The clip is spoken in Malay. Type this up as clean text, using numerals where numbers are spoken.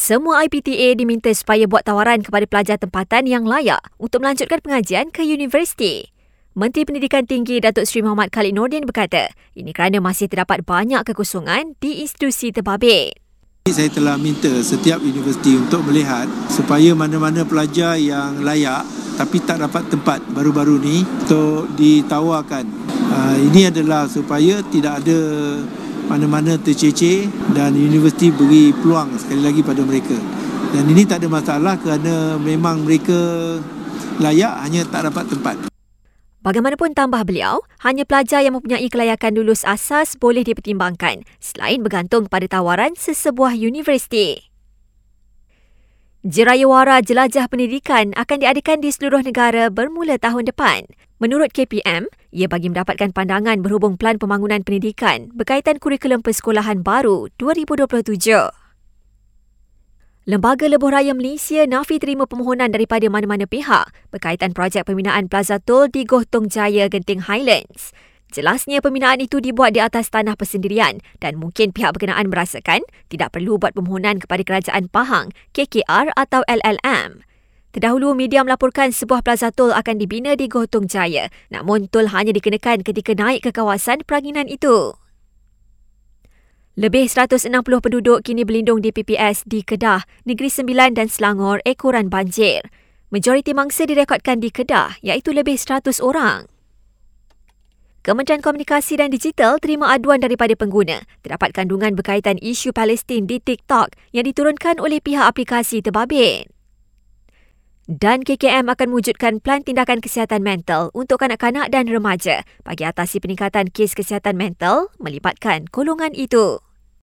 Semua IPTA diminta supaya buat tawaran kepada pelajar tempatan yang layak untuk melanjutkan pengajian ke universiti. Menteri Pendidikan Tinggi Datuk Seri Mohd Khalid Nordin berkata, ini kerana masih terdapat banyak kekosongan di institusi terbabit. Saya telah minta setiap universiti untuk melihat supaya mana-mana pelajar yang layak tapi tak dapat tempat baru-baru ni untuk ditawarkan. Ini adalah supaya tidak ada mana-mana terceceh dan universiti beri peluang sekali lagi pada mereka. Dan ini tak ada masalah kerana memang mereka layak, hanya tak dapat tempat. Bagaimanapun tambah beliau, hanya pelajar yang mempunyai kelayakan lulus asas boleh dipertimbangkan selain bergantung kepada tawaran sesebuah universiti. Jerayawara Jelajah Pendidikan akan diadakan di seluruh negara bermula tahun depan. Menurut KPM, ia bagi mendapatkan pandangan berhubung Plan Pembangunan Pendidikan berkaitan kurikulum Persekolahan Baru 2027. Lembaga Lebuh Raya Malaysia nafi terima permohonan daripada mana-mana pihak berkaitan projek pembinaan Plaza Tol di Gohtong Jaya, Genting Highlands. Jelasnya pembinaan itu dibuat di atas tanah persendirian dan mungkin pihak berkenaan merasakan tidak perlu buat permohonan kepada Kerajaan Pahang, KKR atau LLM. Terdahulu, media melaporkan sebuah plaza tol akan dibina di Gohtong Jaya, namun tol hanya dikenakan ketika naik ke kawasan peranginan itu. Lebih 160 penduduk kini berlindung di PPS di Kedah, Negeri Sembilan dan Selangor ekoran banjir. Majoriti mangsa direkodkan di Kedah, iaitu lebih 100 orang. Kementerian Komunikasi dan Digital terima aduan daripada pengguna terdapat kandungan berkaitan isu Palestin di TikTok yang diturunkan oleh pihak aplikasi terbabit. Dan KKM akan mewujudkan Plan Tindakan Kesihatan Mental untuk kanak-kanak dan remaja bagi atasi peningkatan kes kesihatan mental melibatkan golongan itu.